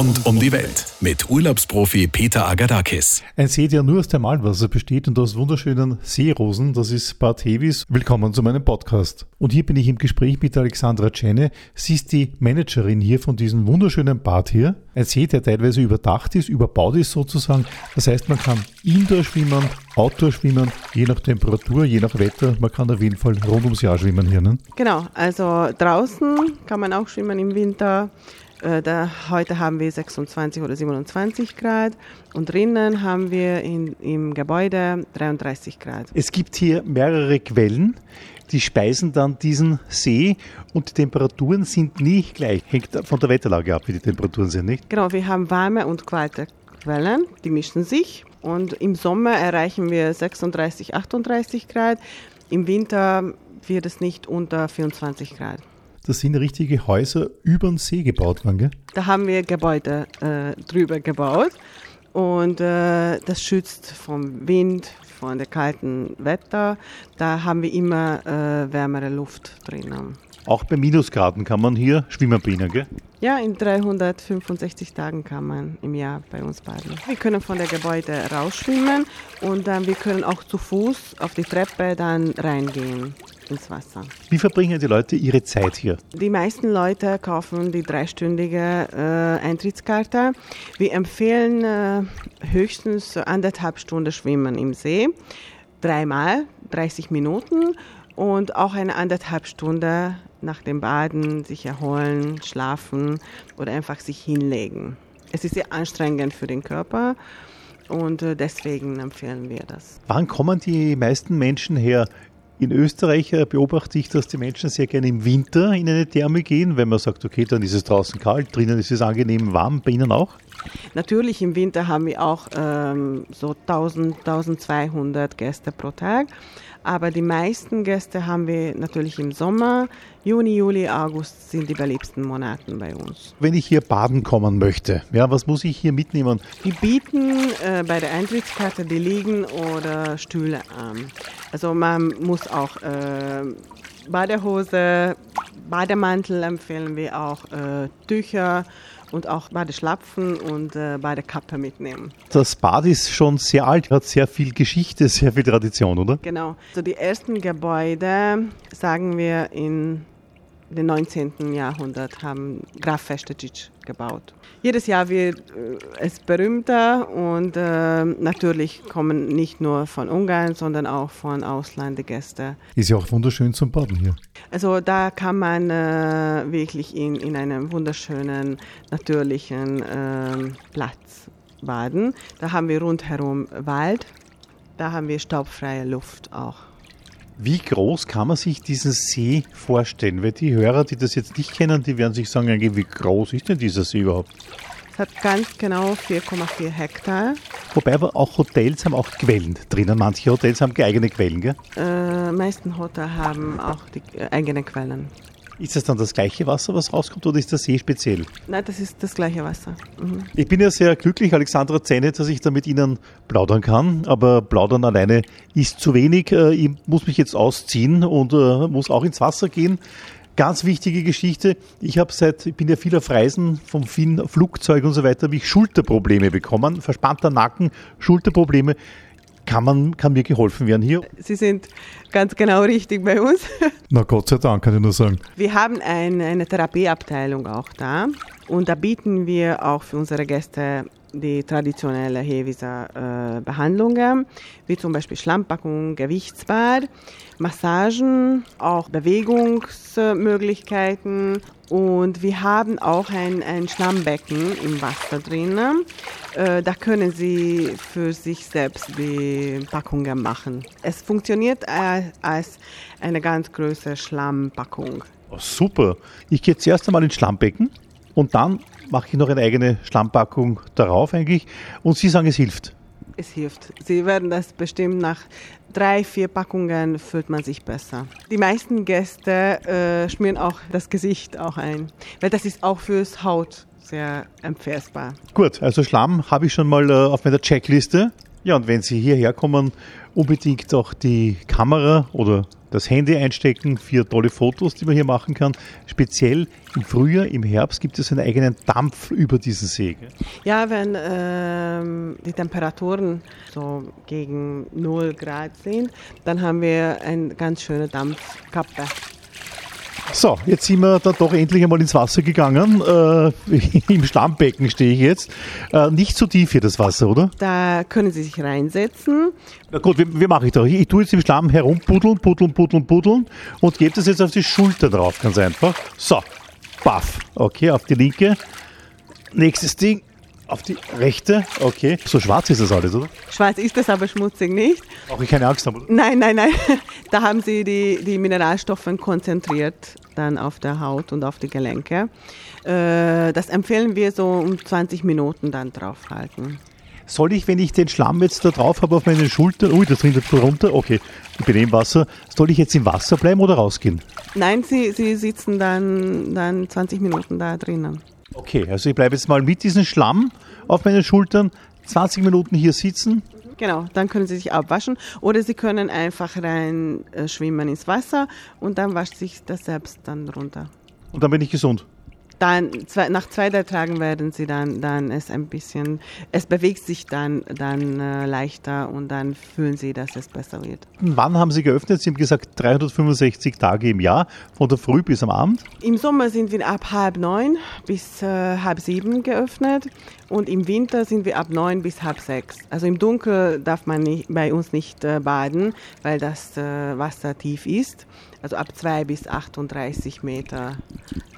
Rund um die Welt mit Urlaubsprofi Peter Agadakis. Ein See, der nur aus Thermalwasser besteht und aus wunderschönen Seerosen, das ist Bad Hévíz. Willkommen zu meinem Podcast. Und hier bin ich im Gespräch mit Alexandra Szene. Sie ist die Managerin hier von diesem wunderschönen Bad hier. Ein See, der teilweise überdacht ist, überbaut ist sozusagen. Das heißt, man kann Indoor schwimmen, Outdoor schwimmen, je nach Temperatur, je nach Wetter. Man kann auf jeden Fall rund ums Jahr schwimmen hier, ne? Genau, also draußen kann man auch schwimmen im Winter. Heute haben wir 26 oder 27 Grad und drinnen haben wir im Gebäude 33 Grad. Es gibt hier mehrere Quellen, die speisen dann diesen See und die Temperaturen sind nicht gleich. Hängt von der Wetterlage ab, wie die Temperaturen sind, nicht? Genau, wir haben warme und kalte Quellen, die mischen sich und im Sommer erreichen wir 36, 38 Grad. Im Winter wird es nicht unter 24 Grad. Das sind richtige Häuser über den See gebaut worden, gell? Da haben wir Gebäude drüber gebaut und das schützt vom Wind, von der kalten Wetter. Da haben wir immer wärmere Luft drinnen. Auch bei Minusgraden kann man hier schwimmen beginnen, gell? Ja, in 365 Tagen kann man im Jahr bei uns baden. Wir können von der Gebäude rausschwimmen und dann wir können auch zu Fuß auf die Treppe dann reingehen ins Wasser. Wie verbringen die Leute ihre Zeit hier? Die meisten Leute kaufen die dreistündige Eintrittskarte. Wir empfehlen höchstens 1,5 Stunden Schwimmen im See, dreimal 30 Minuten. Und auch eine 1,5 Stunden nach dem Baden sich erholen, schlafen oder einfach sich hinlegen. Es ist sehr anstrengend für den Körper und deswegen empfehlen wir das. Wann kommen die meisten Menschen her? In Österreich beobachte ich, dass die Menschen sehr gerne im Winter in eine Therme gehen, wenn man sagt, okay, dann ist es draußen kalt, drinnen ist es angenehm warm, bei Ihnen auch? Natürlich, im Winter haben wir auch so 1000, 1200 Gäste pro Tag, aber die meisten Gäste haben wir natürlich im Sommer. Juni, Juli, August sind die beliebtesten Monate bei uns. Wenn ich hier baden kommen möchte, ja, was muss ich hier mitnehmen? Wir bieten bei der Eintrittskarte die Liegen oder Stühle an. Also man muss auch Badehose, Bademantel empfehlen wir auch, Tücher und auch Badeschlapfen und Badekappe mitnehmen. Das Bad ist schon sehr alt, hat sehr viel Geschichte, sehr viel Tradition, oder? Genau. Also die ersten Gebäude, sagen wir, in den 19. Jahrhundert haben Graf Vestecic gebaut. Jedes Jahr wird es berühmter und natürlich kommen nicht nur von Ungarn, sondern auch von Ausland Gäste. Ist ja auch wunderschön zum Baden hier. Also da kann man wirklich in einem wunderschönen, natürlichen Platz baden. Da haben wir rundherum Wald, da haben wir staubfreie Luft auch. Wie groß kann man sich diesen See vorstellen? Weil die Hörer, die das jetzt nicht kennen, die werden sich sagen, wie groß ist denn dieser See überhaupt? Es hat ganz genau 4,4 Hektar. Wobei aber auch Hotels haben auch Quellen drinnen. Manche Hotels haben eigene Quellen, gell? Die meisten Hotels haben auch die eigenen Quellen. Ist das dann das gleiche Wasser, was rauskommt, oder ist der See speziell? Nein, das ist das gleiche Wasser. Mhm. Ich bin ja sehr glücklich, Alexandra Szene, dass ich da mit Ihnen plaudern kann, aber plaudern alleine ist zu wenig. Ich muss mich jetzt ausziehen und muss auch ins Wasser gehen. Ganz wichtige Geschichte, ich bin ja viel auf Reisen, vom Flugzeug und so weiter, habe ich Schulterprobleme bekommen, verspannter Nacken, Schulterprobleme. Kann mir geholfen werden hier? Sie sind ganz genau richtig bei uns. Na Gott sei Dank, kann ich nur sagen. Wir haben eine Therapieabteilung auch da und da bieten wir auch für unsere Gäste die traditionellen Hévízer Behandlungen, wie zum Beispiel Schlammpackung, Gewichtsbad, Massagen, auch Bewegungsmöglichkeiten und wir haben auch ein Schlammbecken im Wasser drinnen. Da können Sie für sich selbst die Packungen machen. Es funktioniert als eine ganz große Schlammpackung. Oh, super. Ich gehe zuerst einmal ins Schlammbecken und dann mache ich noch eine eigene Schlammpackung darauf eigentlich. Und Sie sagen, es hilft. Es hilft. Sie werden das bestimmt nach 3-4 Packungen fühlt man sich besser. Die meisten Gäste schmieren auch das Gesicht auch ein, weil das ist auch fürs Haut sehr empfehlbar. Gut, also Schlamm habe ich schon mal auf meiner Checkliste. Ja, und wenn Sie hierher kommen, unbedingt auch die Kamera oder das Handy einstecken für tolle Fotos, die man hier machen kann. Speziell im Frühjahr, im Herbst gibt es einen eigenen Dampf über diesen See. Gell? Ja, wenn die Temperaturen so gegen 0 Grad sind, dann haben wir eine ganz schöne Dampfkappe. So, jetzt sind wir dann doch endlich einmal ins Wasser gegangen. Im Stammbecken stehe ich jetzt. Nicht zu tief hier das Wasser, oder? Da können Sie sich reinsetzen. Na gut, wie mache ich das? Ich tue jetzt im Schlamm herumpuddeln, puddeln und gebe das jetzt auf die Schulter drauf, ganz einfach. So, baff. Okay, auf die linke. Nächstes Ding. Auf die rechte, okay. So schwarz ist das alles, oder? Schwarz ist das, aber schmutzig nicht. Auch ich keine Angst haben, oder? Nein. Da haben sie die Mineralstoffe konzentriert dann auf der Haut und auf die Gelenke. Das empfehlen wir so um 20 Minuten dann draufhalten. Soll ich, wenn ich den Schlamm jetzt da drauf habe auf meinen Schultern, das dringt ein bisschen runter, okay, ich bin im Wasser, soll ich jetzt im Wasser bleiben oder rausgehen? Nein, sie sitzen dann 20 Minuten da drinnen. Okay, also ich bleibe jetzt mal mit diesem Schlamm auf meinen Schultern, 20 Minuten hier sitzen. Genau, dann können Sie sich abwaschen oder Sie können einfach rein schwimmen ins Wasser und dann wascht sich das selbst dann runter. Und dann bin ich gesund? Dann, nach 2, 3 Tagen werden Sie dann es ein bisschen, es bewegt sich dann leichter und dann fühlen Sie, dass es besser wird. Wann haben Sie geöffnet? Sie haben gesagt 365 Tage im Jahr, von der Früh bis am Abend? Im Sommer sind wir ab 8:30 bis 7:30 geöffnet und im Winter sind wir ab 9 bis 6:30. Also im Dunkeln darf man bei uns nicht baden, weil das Wasser tief ist. Also ab 2 bis 38 Meter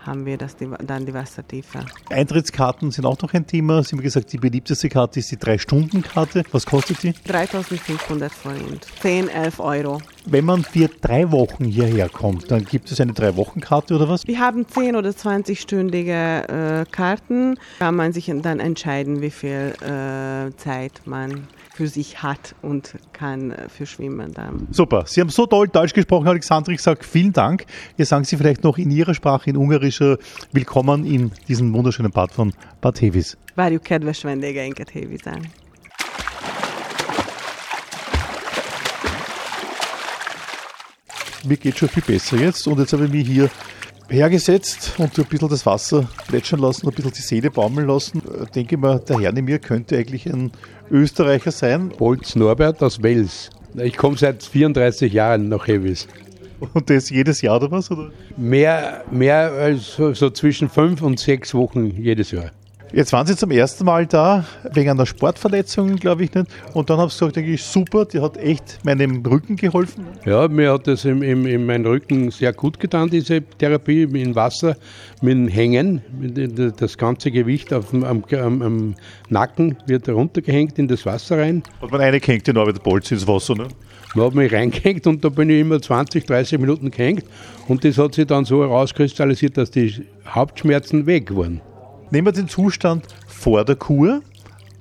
haben wir dann die Wassertiefe. Eintrittskarten sind auch noch ein Thema. Sie haben gesagt, die beliebteste Karte ist die 3-Stunden-Karte. Was kostet die? 3.500 Forint. 10, 11 €. Wenn man für 3 Wochen hierher kommt, dann gibt es eine 3-Wochen-Karte oder was? Wir haben 10- oder 20-stündige Karten. Da kann man sich dann entscheiden, wie viel Zeit man für sich hat und kann für Schwimmen dann. Super, Sie haben so toll Deutsch gesprochen, Alexandra. Ich sage vielen Dank. Jetzt sagen Sie vielleicht noch in Ihrer Sprache, in ungarischer, willkommen in diesem wunderschönen Bad von Bad Hévíz. Várjuk kedves vendégeinket Hévízen. Mir geht schon viel besser jetzt und jetzt habe ich mich hier hergesetzt und ein bisschen das Wasser plätschern lassen, ein bisschen die Seele baumeln lassen. Denke mal, der Herr neben mir könnte eigentlich ein Österreicher sein. Bolz Norbert aus Wels. Ich komme seit 34 Jahren nach Hévíz. Und das jedes Jahr oder was? Oder? Mehr als so zwischen 5 und 6 Wochen jedes Jahr. Jetzt waren Sie zum ersten Mal da, wegen einer Sportverletzung, glaube ich nicht. Und dann habe ich gesagt, denke ich, super, die hat echt meinem Rücken geholfen. Ja, mir hat das in meinem Rücken sehr gut getan, diese Therapie im Wasser, mit dem Hängen. Das ganze Gewicht am Nacken wird runtergehängt in das Wasser rein. Hat man eine gehängt, den Norbert Bolz ins Wasser, ne? Man hat mich reingehängt und da bin ich immer 20, 30 Minuten gehängt. Und das hat sich dann so herauskristallisiert, dass die Hauptschmerzen weg waren. Nehmen wir den Zustand vor der Kur,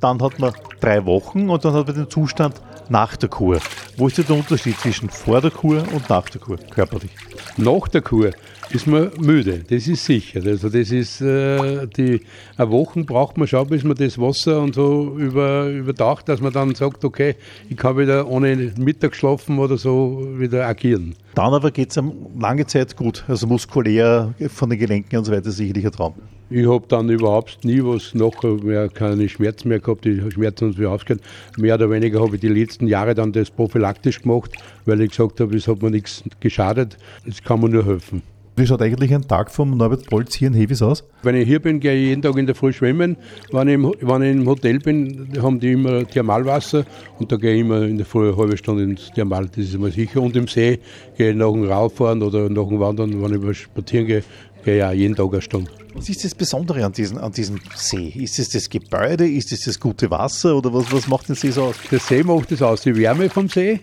dann hat man 3 Wochen und dann hat man den Zustand nach der Kur. Wo ist der Unterschied zwischen vor der Kur und nach der Kur körperlich? Nach der Kur ist man müde, das ist sicher. Also das ist, Wochen braucht man schon, bis man das Wasser und so überdacht, dass man dann sagt, okay, ich kann wieder ohne Mittag schlafen oder so wieder agieren. Dann aber geht es lange Zeit gut, also muskulär von den Gelenken und so weiter sicherlich ein Traum. Ich habe dann überhaupt nie was nachher, keine Schmerzen mehr gehabt, die Schmerzen haben sich aufgehört. Mehr oder weniger habe ich die letzten Jahre dann das prophylaktisch gemacht, weil ich gesagt habe, es hat mir nichts geschadet, es kann mir nur helfen. Wie schaut eigentlich ein Tag vom Norbert Bolz hier in Hévíz aus? Wenn ich hier bin, gehe ich jeden Tag in der Früh schwimmen. Wenn ich im Hotel bin, haben die immer Thermalwasser und da gehe ich immer in der Früh eine halbe Stunde ins Thermal, das ist immer sicher. Und im See gehe ich nach dem Rauffahren oder nach dem Wandern, wenn ich spazieren gehe, ja, jeden Tag eine Stunde. Was ist das Besondere an diesem See? Ist es das Gebäude? Ist es das gute Wasser? Oder was macht den See so aus? Der See macht das aus, die Wärme vom See.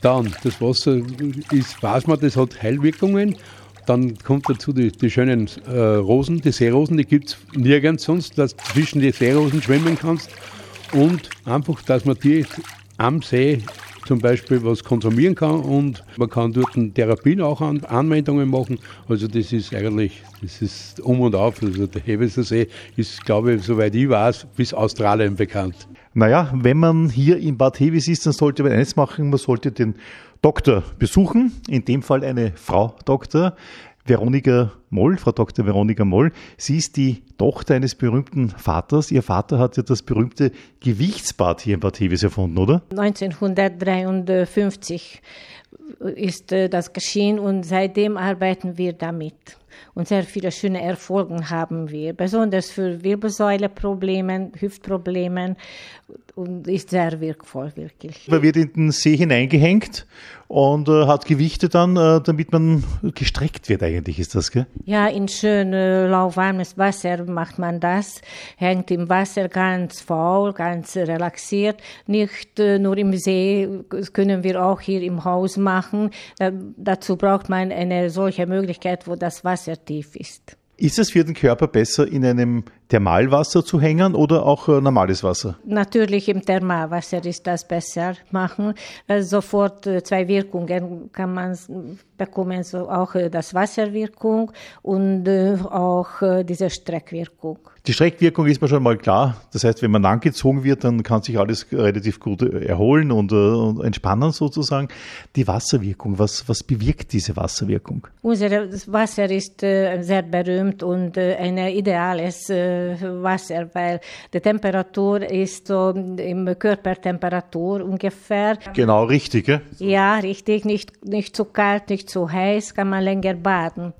Dann, das Wasser ist, weiß man, das hat Heilwirkungen. Dann kommt dazu die schönen Rosen, die Seerosen, die gibt es nirgends sonst, dass du zwischen die Seerosen schwimmen kannst. Und einfach, dass man die am See zum Beispiel was konsumieren kann und man kann dort Therapien auch Anwendungen machen. Also das ist um und auf. Also der Hévízer See ist, glaube ich, soweit ich weiß, bis Australien bekannt. Naja, wenn man hier in Bad Hévíz ist, dann sollte man eines machen, man sollte den Doktor besuchen, in dem Fall eine Frau Doktor, Veronika Moll, Frau Dr. Veronika Moll. Sie ist die Tochter eines berühmten Vaters. Ihr Vater hat ja das berühmte Gewichtsbad hier in Bad Hévíz erfunden, oder? 1953 ist das geschehen und seitdem arbeiten wir damit. Und sehr viele schöne Erfolge haben wir, besonders für Wirbelsäuleprobleme, Hüftprobleme und ist sehr wirkvoll, wirklich. Man wird in den See hineingehängt und hat Gewichte dann, damit man gestreckt wird eigentlich, ist das, gell? Ja, in schön lauwarmes Wasser macht man das, hängt im Wasser ganz faul, ganz relaxiert. Nicht nur im See, das können wir auch hier im Haus machen. Dazu braucht man eine solche Möglichkeit, wo das Wasser sehr tief ist. Ist es für den Körper besser, in einem Thermalwasser zu hängen oder auch normales Wasser? Natürlich im Thermalwasser ist das besser machen. Also sofort zwei Wirkungen kann man bekommen, so auch das Wasserwirkung und auch diese Streckwirkung. Die Streckwirkung ist mir schon mal klar. Das heißt, wenn man angezogen wird, dann kann sich alles relativ gut erholen und entspannen sozusagen. Die Wasserwirkung, was bewirkt diese Wasserwirkung? Unser Wasser ist sehr berühmt und ein ideales Wasser, weil die Temperatur ist so im Körpertemperatur ungefähr. Genau, richtig, ja? Ja, richtig. Nicht zu kalt, nicht zu heiß, kann man länger baden.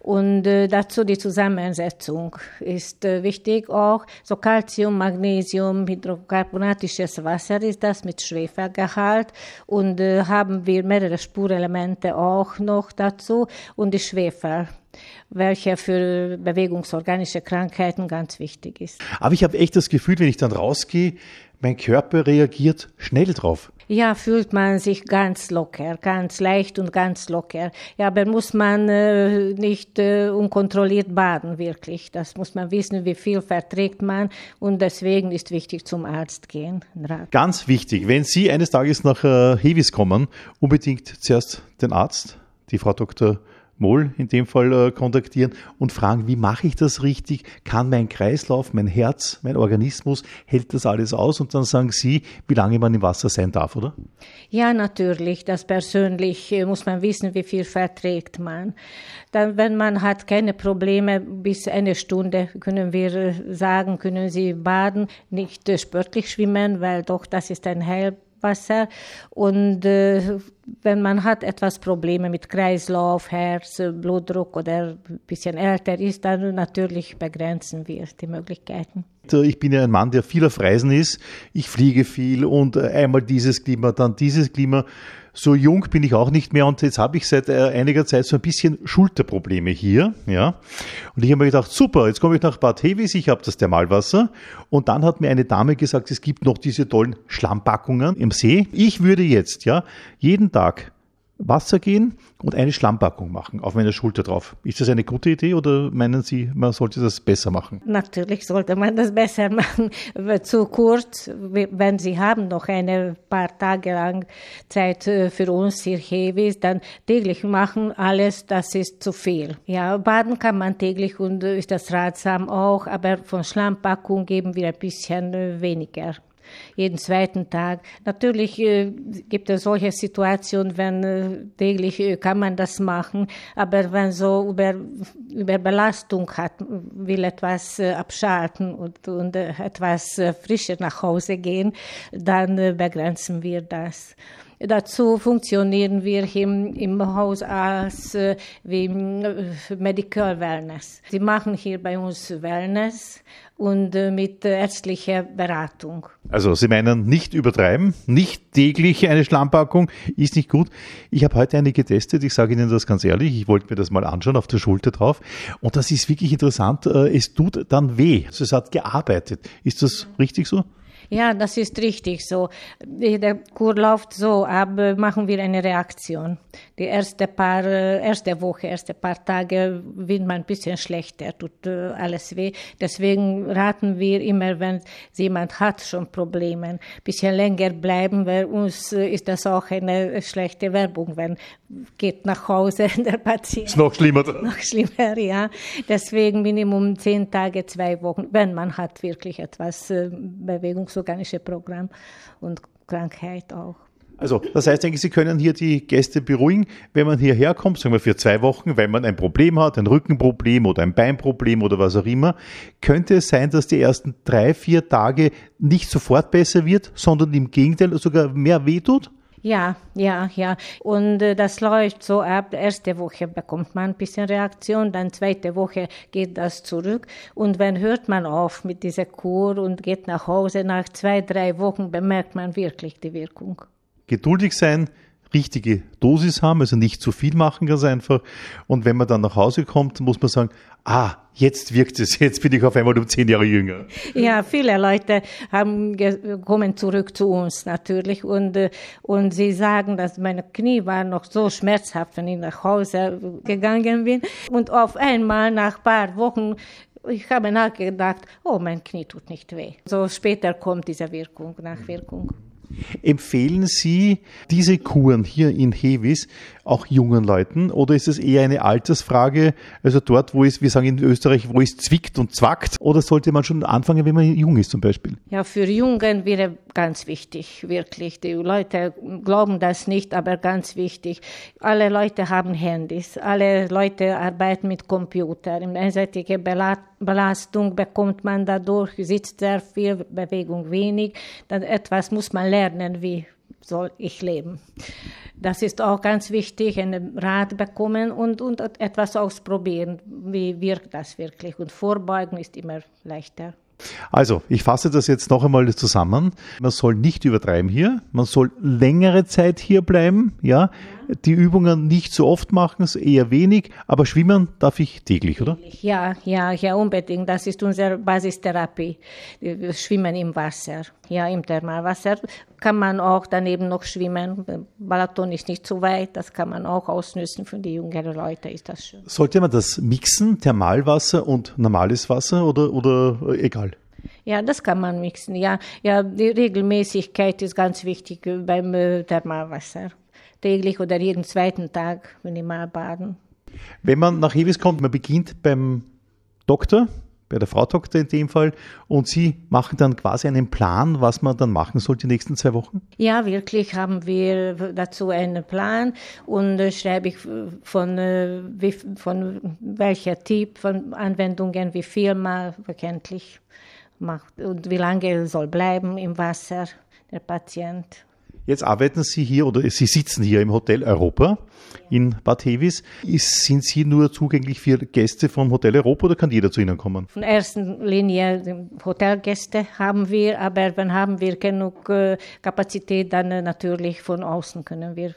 Und dazu die Zusammensetzung ist wichtig auch, so Calcium, Magnesium, hydrocarbonatisches Wasser ist das mit Schwefelgehalt und haben wir mehrere Spurenelemente auch noch dazu und die Schwefel, welche für bewegungsorganische Krankheiten ganz wichtig ist. Aber ich habe echt das Gefühl, wenn ich dann rausgehe, mein Körper reagiert schnell drauf. Ja, fühlt man sich ganz locker, ganz leicht und ganz locker. Ja, aber muss man nicht unkontrolliert baden, wirklich. Das muss man wissen, wie viel verträgt man. Und deswegen ist wichtig, zum Arzt gehen. Ganz wichtig, wenn Sie eines Tages nach Hévíz kommen, unbedingt zuerst den Arzt, die Frau Dr. Moll in dem Fall kontaktieren und fragen, wie mache ich das richtig? Kann mein Kreislauf, mein Herz, mein Organismus, hält das alles aus? Und dann sagen Sie, wie lange man im Wasser sein darf, oder? Ja, natürlich. Das persönlich muss man wissen, wie viel verträgt man. Dann, wenn man hat keine Probleme, bis eine Stunde können wir sagen, können Sie baden, nicht sportlich schwimmen, weil doch das ist ein Heilwasser und wenn man hat etwas Probleme mit Kreislauf, Herz, Blutdruck oder ein bisschen älter ist, dann natürlich begrenzen wir die Möglichkeiten. Ich bin ja ein Mann, der viel auf Reisen ist. Ich fliege viel und einmal dieses Klima, dann dieses Klima. So jung bin ich auch nicht mehr und jetzt habe ich seit einiger Zeit so ein bisschen Schulterprobleme hier. Ja. Und ich habe mir gedacht, super, jetzt komme ich nach Bad Hévíz, ich habe das Thermalwasser. Und dann hat mir eine Dame gesagt, es gibt noch diese tollen Schlammpackungen im See. Ich würde jetzt jeden Tag Wasser gehen und eine Schlammpackung machen auf meiner Schulter drauf. Ist das eine gute Idee oder meinen Sie, man sollte das besser machen? Natürlich sollte man das besser machen. Zu kurz, wenn Sie haben noch ein paar Tage lang Zeit für uns hier Hévíz, dann täglich machen alles, das ist zu viel. Ja, baden kann man täglich und ist das ratsam auch, aber von Schlammpackung geben wir ein bisschen weniger. Jeden zweiten Tag. Natürlich gibt es solche Situationen, wenn täglich kann man das machen, aber wenn so über Belastung hat, will etwas abschalten und etwas frischer nach Hause gehen, dann begrenzen wir das. Dazu funktionieren wir im Haus als wie Medical Wellness. Sie machen hier bei uns Wellness und mit ärztlicher Beratung. Also Sie meinen, nicht übertreiben, nicht täglich eine Schlammpackung, ist nicht gut. Ich habe heute eine getestet, ich sage Ihnen das ganz ehrlich, ich wollte mir das mal anschauen, auf der Schulter drauf. Und das ist wirklich interessant, es tut dann weh, also es hat gearbeitet. Ist das richtig so? Ja, das ist richtig so. Der Kur läuft so, aber machen wir eine Reaktion. Die erste paar Tage wird man ein bisschen schlechter, tut alles weh. Deswegen raten wir immer, wenn jemand hat schon Probleme, ein bisschen länger bleiben, weil uns ist das auch eine schlechte Werbung, wenn geht nach Hause der Patient. Ist noch schlimmer. Noch schlimmer, ja. Deswegen Minimum 10 Tage, 2 Wochen, wenn man hat wirklich etwas Bewegungs organische Programm und Krankheit auch. Also, das heißt eigentlich, Sie können hier die Gäste beruhigen, wenn man hierher kommt, sagen wir für 2 Wochen, weil man ein Problem hat, ein Rückenproblem oder ein Beinproblem oder was auch immer. Könnte es sein, dass die ersten 3-4 Tage nicht sofort besser wird, sondern im Gegenteil sogar mehr wehtut? Ja. Und das läuft so ab. Erste Woche bekommt man ein bisschen Reaktion, dann zweite Woche geht das zurück. Und wenn hört man auf mit dieser Kur und geht nach Hause, nach 2-3 Wochen bemerkt man wirklich die Wirkung. Geduldig sein, richtige Dosis haben, also nicht zu viel machen ganz einfach. Und wenn man dann nach Hause kommt, muss man sagen, jetzt wirkt es, jetzt bin ich auf einmal um 10 Jahre jünger. Ja, viele Leute kommen zurück zu uns natürlich und sie sagen, dass meine Knie waren noch so schmerzhaft, wenn ich nach Hause gegangen bin. Und auf einmal nach ein paar Wochen, ich habe nachgedacht, mein Knie tut nicht weh. So später kommt diese Nachwirkung. Empfehlen Sie diese Kuren hier in Hévíz auch jungen Leuten oder ist es eher eine Altersfrage, also dort, wo es, wir sagen in Österreich, wo es zwickt und zwackt, oder sollte man schon anfangen, wenn man jung ist zum Beispiel? Ja, für Jungen wäre ganz wichtig, wirklich. Die Leute glauben das nicht, aber ganz wichtig. Alle Leute haben Handys, alle Leute arbeiten mit Computer. Eine einseitige Belastung bekommt man dadurch, sitzt sehr viel, Bewegung wenig, dann etwas muss man lernen, wie soll ich leben. Das ist auch ganz wichtig, einen Rat bekommen und etwas ausprobieren, wie wirkt das wirklich. Und vorbeugen ist immer leichter. Also, ich fasse das jetzt noch einmal zusammen. Man soll nicht übertreiben hier. Man soll längere Zeit hier bleiben. Ja? Die Übungen nicht so oft machen, eher wenig. Aber schwimmen darf ich täglich, oder? Ja, unbedingt. Das ist unsere Basistherapie. Wir schwimmen im Wasser. Ja, im Thermalwasser kann man auch daneben noch schwimmen. Balaton ist nicht so weit. Das kann man auch ausnützen. Für die jüngeren Leute ist das schön. Sollte man das mixen, Thermalwasser und normales Wasser oder egal? Ja, das kann man mixen. Ja, die Regelmäßigkeit ist ganz wichtig beim Thermalwasser. Täglich oder jeden zweiten Tag minimal baden. Wenn man nach Hévíz kommt, man beginnt beim Doktor, bei der Frau Doktor in dem Fall, und Sie machen dann quasi einen Plan, was man dann machen soll die nächsten 2 Wochen? Ja, wirklich haben wir dazu einen Plan und schreibe ich von welcher Typ von Anwendungen, wie viel mal bekanntlich macht und wie lange soll bleiben im Wasser der Patient. Jetzt arbeiten Sie hier oder Sie sitzen hier im Hotel Europa in Bad Hévíz. Sind Sie nur zugänglich für Gäste vom Hotel Europa oder kann jeder zu Ihnen kommen? In erster Linie Hotelgäste haben wir, aber wenn haben wir genug Kapazität, dann natürlich von außen können wir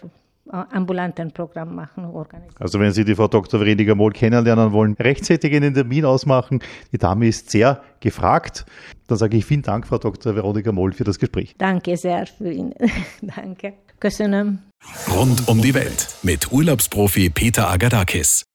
ambulanten Programm machen, organisieren. Also wenn Sie die Frau Dr. Veronika Moll kennenlernen wollen, rechtzeitig einen Termin ausmachen. Die Dame ist sehr gefragt. Dann sage ich vielen Dank, Frau Dr. Veronika Moll, für das Gespräch. Danke sehr für Ihnen. Danke. Köszönöm. Rund um die Welt mit Urlaubsprofi Peter Agadakis.